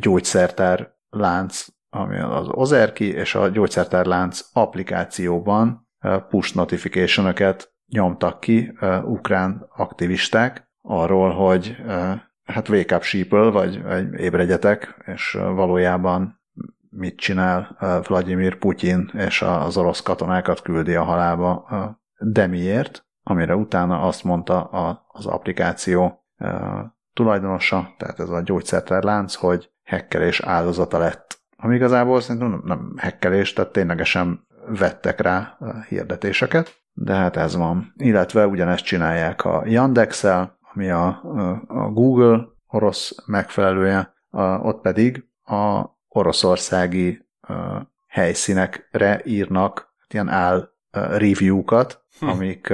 gyógyszertár lánc, ami az Ozerki, és a gyógyszertár lánc applikációban push notification-öket nyomtak ki ukrán aktivisták arról, hogy hát wake up sheeple, vagy ébredjetek, és valójában mit csinál Vladimir Putyin, és az orosz katonákat küldi a halálba, de miért, amire utána azt mondta az applikáció tulajdonosa, tehát ez a gyógyszertár lánc, hogy hekkelés áldozata lett. Ami igazából szerintem nem hekkelés, tehát ténylegesen vettek rá hirdetéseket, de hát ez van. Illetve ugyanezt csinálják a Yandex-el, ami a Google orosz megfelelője, ott pedig a oroszországi helyszínekre írnak ilyen áll review-kat, amik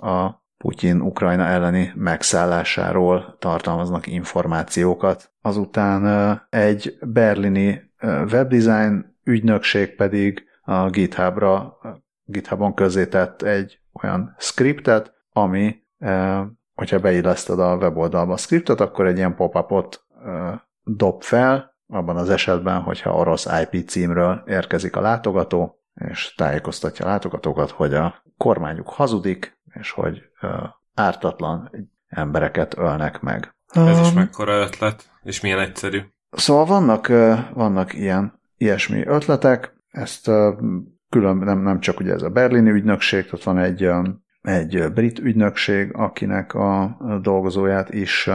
a Putyin Ukrajna elleni megszállásáról tartalmaznak információkat. Azután egy berlini webdesign ügynökség pedig a GitHubon közzétett egy olyan scriptet, ami, hogyha beilleszted a weboldalba a scriptet, akkor egy ilyen pop-upot dob fel, abban az esetben, hogyha orosz IP címről érkezik a látogató, és tájékoztatja a látogatókat, hogy a kormányuk hazudik, és hogy ártatlan embereket ölnek meg. Ez is mekkora ötlet, és milyen egyszerű. Szóval vannak ilyesmi ötletek. Ezt külön nem csak ugye ez a berlini ügynökség, ott van egy brit ügynökség, akinek a dolgozóját is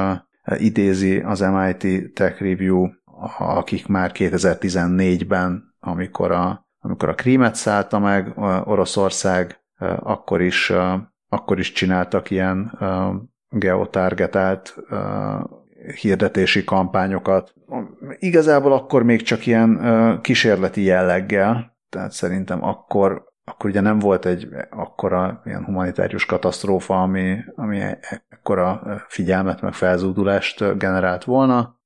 idézi az MIT Tech Review, akik már 2014-ben, amikor a Krímet szállta meg Oroszország, akkor is csináltak ilyen geotargetált hirdetési kampányokat. Igazából akkor még csak ilyen kísérleti jelleggel, tehát szerintem akkor ugye nem volt egy akkora ilyen humanitárius katasztrófa, ami ekkora figyelmet meg felzúdulást generált volna,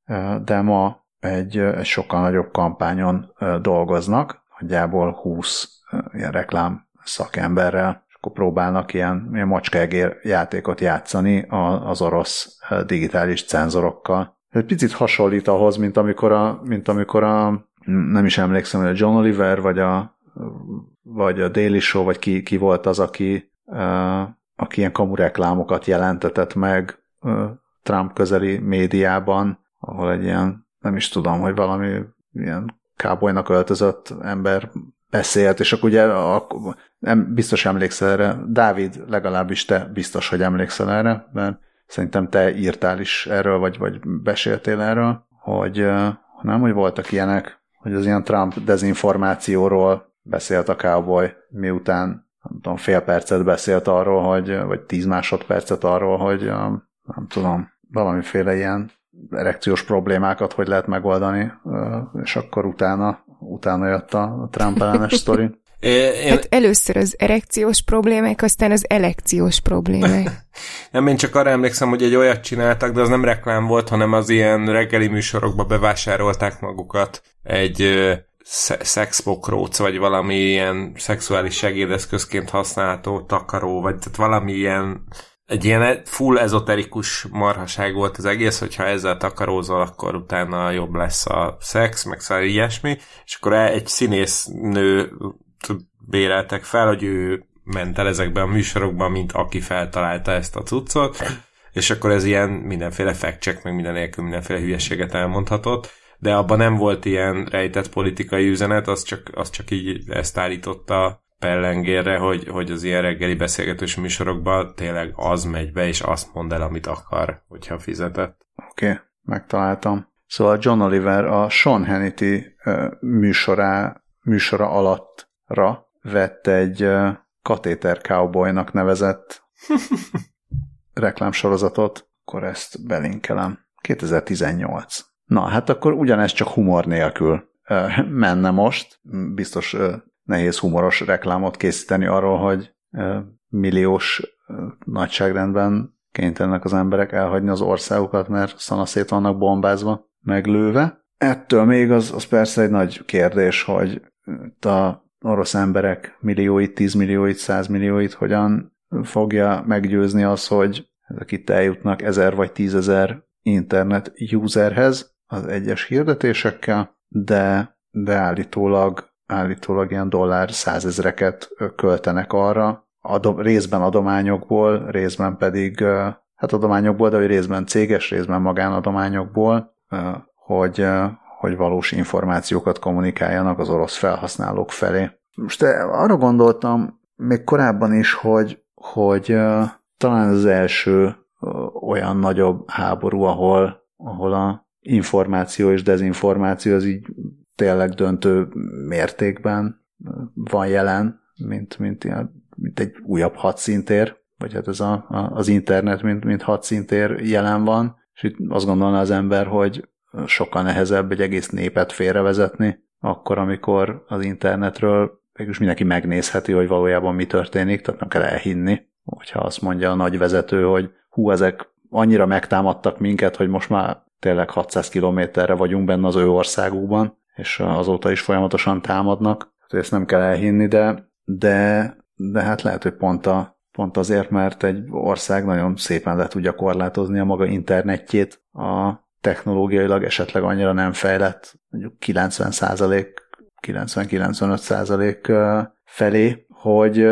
de ma egy sokkal nagyobb kampányon dolgoznak, nagyjából 20 ilyen reklám szakemberrel, és akkor próbálnak ilyen macskaegér játékot játszani az orosz digitális cenzorokkal. Egy picit hasonlít ahhoz, mint amikor a nem is emlékszem, hogy a John Oliver, vagy a Daily Show, vagy ki volt az, aki ilyen kamureklámokat jelentetett meg Trump közeli médiában, ahol egy ilyen, nem is tudom, hogy valami ilyen cowboynak öltözött ember beszélt, és akkor ugye nem biztos emlékszel erre, Dávid, legalábbis te biztos, hogy emlékszel erre, mert szerintem te írtál is erről, vagy beszéltél erről, hogy nem, hogy voltak ilyenek, hogy az ilyen Trump dezinformációról beszélt a cowboy, miután nem tudom, fél percet beszélt arról, vagy 10 másodpercet arról, hogy nem tudom, valamiféle ilyen erekciós problémákat hogy lehet megoldani, és akkor utána jött a Trump ellenes sztori. Hát először az erekciós problémák, aztán az elekciós problémák. Nem, én csak arra emlékszem, hogy egy olyat csináltak, de az nem reklám volt, hanem az ilyen reggeli műsorokba bevásárolták magukat egy szexpokróc, vagy valami ilyen szexuális segédeszközként használható takaró, vagy tehát valami ilyen egy ilyen full ezoterikus marhaság volt az egész, hogyha ezzel takarózol, akkor utána jobb lesz a szex, meg szóval ilyesmi, és akkor egy színésznő béreltek fel, hogy ő ment el ezekben a műsorokban, mint aki feltalálta ezt a cuccot, és akkor ez ilyen mindenféle fact-check, meg minden nélkül mindenféle hülyeséget elmondhatott, de abban nem volt ilyen rejtett politikai üzenet, az csak így ezt állította pellengérre, hogy az ilyen reggeli beszélgetős műsorokban tényleg az megy be, és azt mond el, amit akar, hogyha fizetett. Oké, megtaláltam. Szóval John Oliver a Sean Hannity műsora alattra vett egy Katéter Cowboynak nevezett reklámsorozatot, akkor ezt belinkelem. 2018. Na, hát akkor ugyanez csak humor nélkül menne most. Biztos nehéz humoros reklámot készíteni arról, hogy milliós nagyságrendben kénytelenek az emberek elhagyni az országukat, mert szanaszét vannak bombázva, meglőve. Ettől még az persze egy nagy kérdés, hogy a orosz emberek millióit, 10 millióit, 100 millióit hogyan fogja meggyőzni az, hogy ezek itt eljutnak 1000 vagy 10 000 internet userhez az egyes hirdetésekkel, de állítólag ilyen $100,000 költenek arra, részben adományokból, részben pedig, hát adományokból, de hogy részben céges, részben magánadományokból, hogy valós információkat kommunikáljanak az orosz felhasználók felé. Most arra gondoltam még korábban is, hogy talán az első olyan nagyobb háború, ahol a információ és dezinformáció az így tényleg döntő mértékben van jelen, mint egy újabb hadszintér, vagy hát ez az internet, mint hadszintér jelen van, és itt azt gondolná az ember, hogy sokkal nehezebb egy egész népet félrevezetni, akkor, amikor az internetről mégis mindenki megnézheti, hogy valójában mi történik, tehát nem kell elhinni, hogyha azt mondja a nagy vezető, hogy hú, ezek annyira megtámadtak minket, hogy most már tényleg 600 kilométerre vagyunk benne az ő országukban, és azóta is folyamatosan támadnak. Ezt nem kell elhinni, de hát lehet, hogy pont azért, mert egy ország nagyon szépen le tudja korlátozni a maga internetjét a technológiailag esetleg annyira nem fejlett, mondjuk 90-95% felé, hogy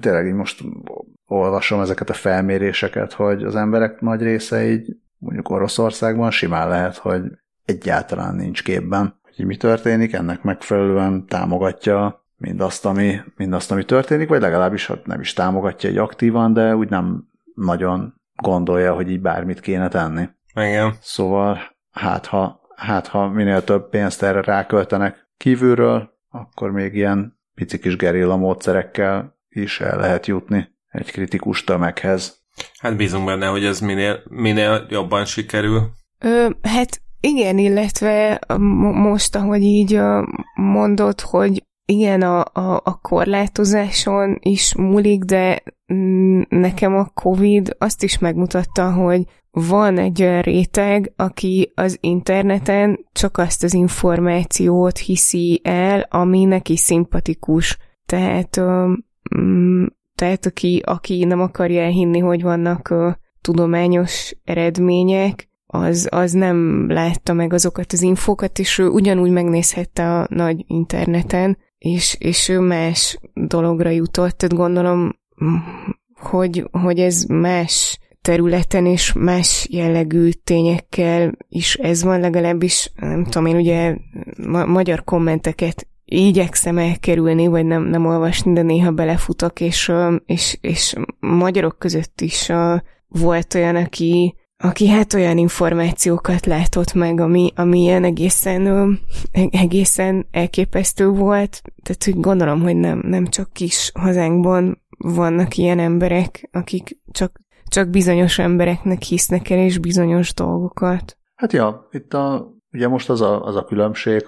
tényleg így most olvasom ezeket a felméréseket, hogy az emberek nagy része így mondjuk Oroszországban simán lehet, hogy egyáltalán nincs képben, hogy mi történik, ennek megfelelően támogatja mindazt, ami történik, vagy legalábbis hát nem is támogatja egy aktívan, de úgy nem nagyon gondolja, hogy így bármit kéne tenni. Igen. Szóval hát ha minél több pénzt erre ráköltenek kívülről, akkor még ilyen pici kis gerilla módszerekkel is el lehet jutni egy kritikus tömeghez. Hát bízunk benne, hogy ez minél jobban sikerül. Hát igen, illetve most, ahogy így mondod, hogy igen, a korlátozáson is múlik, de nekem a Covid azt is megmutatta, hogy van egy olyan réteg, aki az interneten csak azt az információt hiszi el, ami neki szimpatikus. Tehát aki nem akarja elhinni, hogy vannak tudományos eredmények, az nem látta meg azokat az infókat, és ő ugyanúgy megnézhette a nagy interneten, és ő más dologra jutott. Tehát gondolom, hogy ez más területen és más jellegű tényekkel is ez van, legalábbis nem tudom, én ugye magyar kommenteket igyekszem elkerülni, vagy nem olvasni, de néha belefutok, és magyarok között is volt olyan, aki hát olyan információkat látott meg, ami ilyen egészen elképesztő volt. Tehát úgy gondolom, hogy nem csak kis hazánkban vannak ilyen emberek, akik csak bizonyos embereknek hisznek el, és bizonyos dolgokat. Hát ja, itt ugye most az a különbség,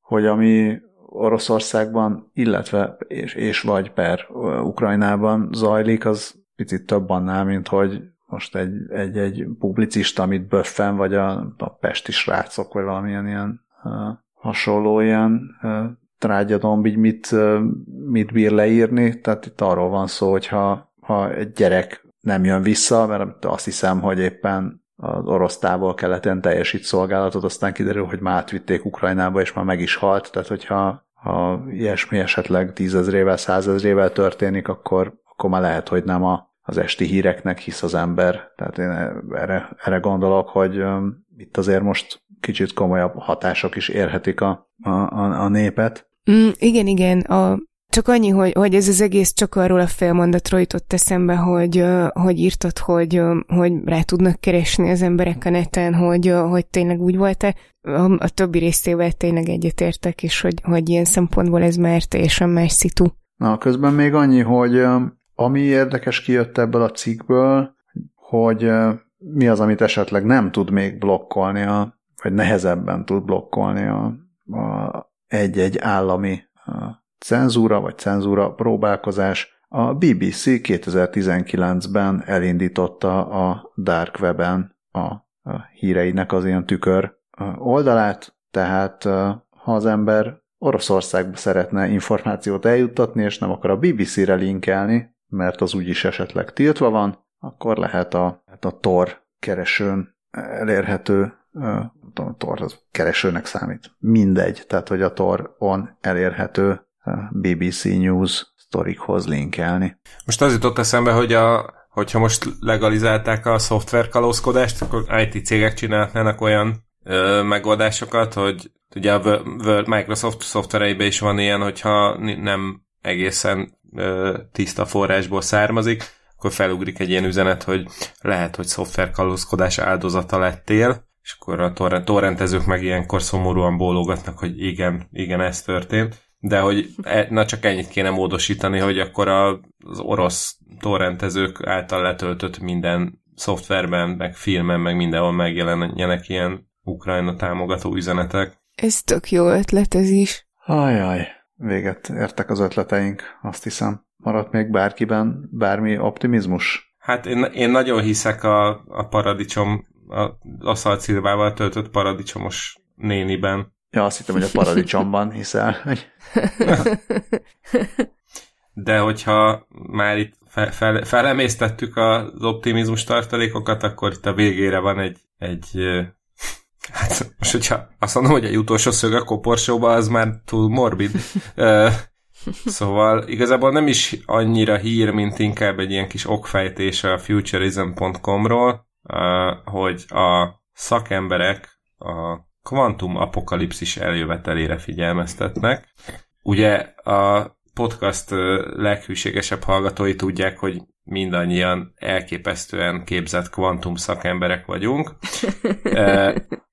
hogy ami Oroszországban, illetve és vagy per Ukrajnában zajlik, az picit több annál, mint hogy most egy publicista, amit böffen, vagy a pesti srácok, vagy valamilyen ilyen hasonló ilyen trágyadomb, így mit bír leírni. Tehát itt arról van szó, hogyha egy gyerek nem jön vissza, mert azt hiszem, hogy éppen az orosz távol-keleten teljesít szolgálatot, aztán kiderül, hogy már átvitték Ukrajnába, és már meg is halt, tehát hogyha ilyesmi esetleg 10 000-ével, 100 000-ével történik, akkor már lehet, hogy nem az esti híreknek hisz az ember. Tehát én erre gondolok, hogy itt azért most kicsit komolyabb hatások is érhetik a népet. Igen. Csak annyi, hogy ez az egész csak arról a félmondatról jutott eszembe, hogy írtad, hogy rá tudnak keresni az emberek a neten, hogy tényleg úgy volt-e. A többi részével tényleg egyetértek, és hogy ilyen szempontból ez már teljesen más szitu. Na, közben még annyi, hogy ami érdekes kijött ebből a cikkből, hogy mi az, amit esetleg nem tud még blokkolni, vagy nehezebben tud blokkolni egy-egy állami cenzúra vagy cenzúra próbálkozás. A BBC 2019-ben elindította a Dark Web-en a híreinek az ilyen tükör oldalát, tehát ha az ember Oroszországba szeretne információt eljuttatni, és nem akar a BBC-re linkelni, mert az úgyis esetleg tiltva van, akkor lehet a Tor keresőn elérhető, Tor az keresőnek számít, mindegy, tehát hogy a Toron elérhető BBC News sztorikhoz linkelni. Most az jutott eszembe, hogy hogyha most legalizálták a szoftverkalózkodást, akkor IT cégek csinálhatnának olyan megoldásokat, hogy ugye a Microsoft szoftvereiben is van ilyen, hogyha nem egészen tiszta forrásból származik, akkor felugrik egy ilyen üzenet, hogy lehet, hogy szoftverkalózkodás áldozata lettél, és akkor a torrentezők meg ilyenkor szomorúan bólogatnak, hogy igen, ez történt. De hogy csak ennyit kéne módosítani, hogy akkor az orosz torrentezők által letöltött minden szoftverben, meg filmen, meg mindenhol megjelenjenek ilyen Ukrajna támogató üzenetek. Ez tök jó ötlet, ez is. Ajaj, véget értek az ötleteink, azt hiszem. Maradt még bárkiben bármi optimizmus? Hát én nagyon hiszek a paradicsom, a szalcilvával töltött paradicsomos néniben. Ja, azt hittem, hogy a paradicsomban hiszel. De hogyha már itt felemésztettük az optimizmus tartalékokat, akkor itt a végére van egy hát most, hogyha azt mondom, hogy egy utolsó szög a koporsóba, az már túl morbid. Szóval igazából nem is annyira hír, mint inkább egy ilyen kis okfejtés a futurism.com-ról, hogy a szakemberek a kvantum apokalipszis eljövetelére figyelmeztetnek. Ugye a podcast leghűségesebb hallgatói tudják, hogy mindannyian elképesztően képzett kvantum szakemberek vagyunk.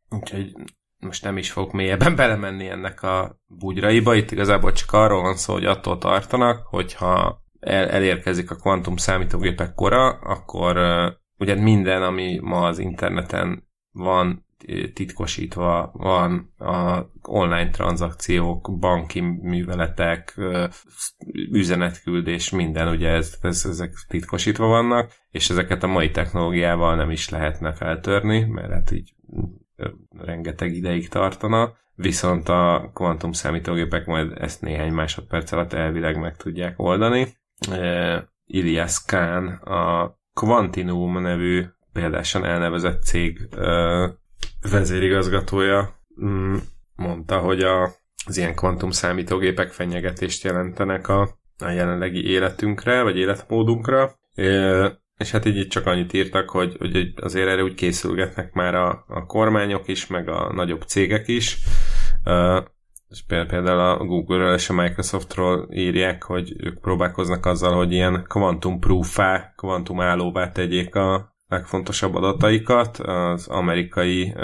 Úgyhogy most nem is fogok mélyebben belemenni ennek a bugyraiba. Itt igazából csak arról van szó, hogy attól tartanak, hogyha elérkezik a kvantum számítógépek kora, akkor ugye minden, ami ma az interneten van, titkosítva van, a online tranzakciók, banki műveletek, üzenetküldés, minden, ugye ezek titkosítva vannak, és ezeket a mai technológiával nem is lehetne feltörni, mert hát így rengeteg ideig tartana, viszont a kvantum számítógépek majd ezt néhány másodperc alatt elvileg meg tudják oldani. Ilyas Khan a Quantinum nevű példásan elnevezett cég vezérigazgatója mondta, hogy az ilyen kvantum számítógépek fenyegetést jelentenek a jelenlegi életünkre, vagy életmódunkra, és hát így csak annyit írtak, hogy azért erre úgy készülgetnek már a kormányok is, meg a nagyobb cégek is, és például a Google-ről és a Microsoftról írják, hogy ők próbálkoznak azzal, hogy ilyen kvantum-proof-á, kvantum-állóvá tegyék a legfontosabb adataikat, az amerikai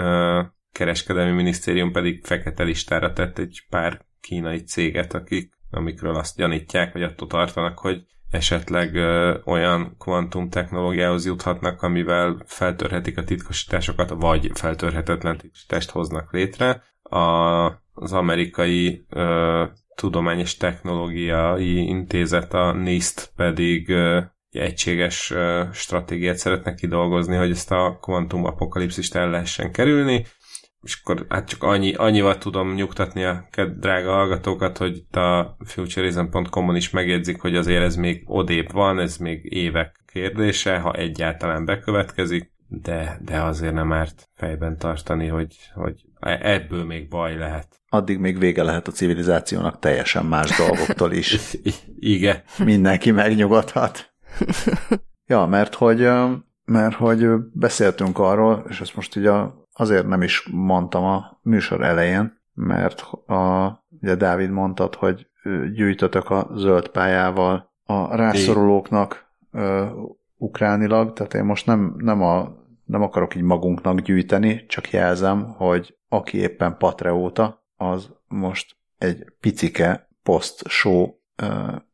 kereskedelmi minisztérium pedig fekete listára tett egy pár kínai céget, amikről azt gyanítják, hogy attól tartanak, hogy esetleg olyan kvantum technológiához juthatnak, amivel feltörhetik a titkosításokat, vagy feltörhetetlen titkosítást hoznak létre. Az amerikai Tudományos Technológiai Intézet, a NIST pedig egységes stratégiát szeretnek kidolgozni, hogy ezt a kvantum apokalipszist el lehessen kerülni. És akkor hát csak annyival tudom nyugtatni a drága hallgatókat, hogy itt a futurism.com-on is megjegyzik, hogy azért ez még odébb van, ez még évek kérdése, ha egyáltalán bekövetkezik, de azért nem árt fejben tartani, hogy ebből még baj lehet. Addig még vége lehet a civilizációnak teljesen más dolgoktól is. Igen. Mindenki megnyugodhat. Ja, mert hogy beszéltünk arról, és ezt most ugye azért nem is mondtam a műsor elején, mert ugye Dávid mondtad, hogy gyűjtötök a zöld pályával a rászorulóknak ukránilag, tehát én most nem akarok így magunknak gyűjteni, csak jelzem, hogy aki éppen patreóta, az most egy picike post-show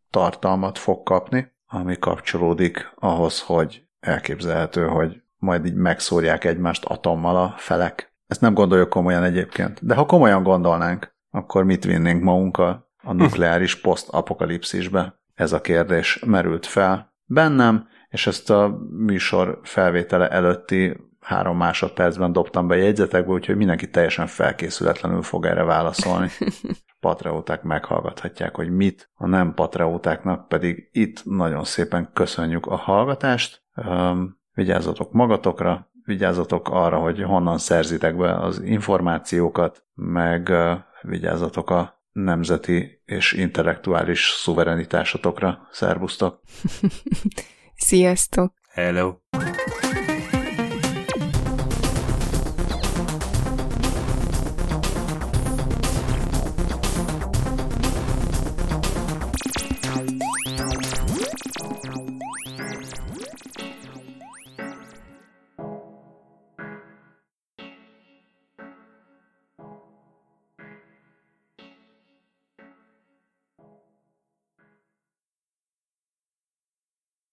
tartalmat fog kapni, ami kapcsolódik ahhoz, hogy elképzelhető, hogy majd így megszórják egymást atommal a felek. Ezt nem gondoljuk komolyan egyébként. De ha komolyan gondolnánk, akkor mit vinnénk magunkkal a nukleáris posztapokalipszisbe? Ez a kérdés merült fel bennem, és ezt a műsor felvétele előtti 3 másodpercben dobtam be a jegyzetekbe, úgyhogy mindenki teljesen felkészületlenül fog erre válaszolni. Patreóták meghallgathatják, hogy mit, a nem patreótáknak pedig itt nagyon szépen köszönjük a hallgatást. Vigyázzatok magatokra, vigyázzatok arra, hogy honnan szerzitek be az információkat, meg vigyázzatok a nemzeti és intellektuális szuverenitásotokra. Szervusztok! Sziasztok! Hello!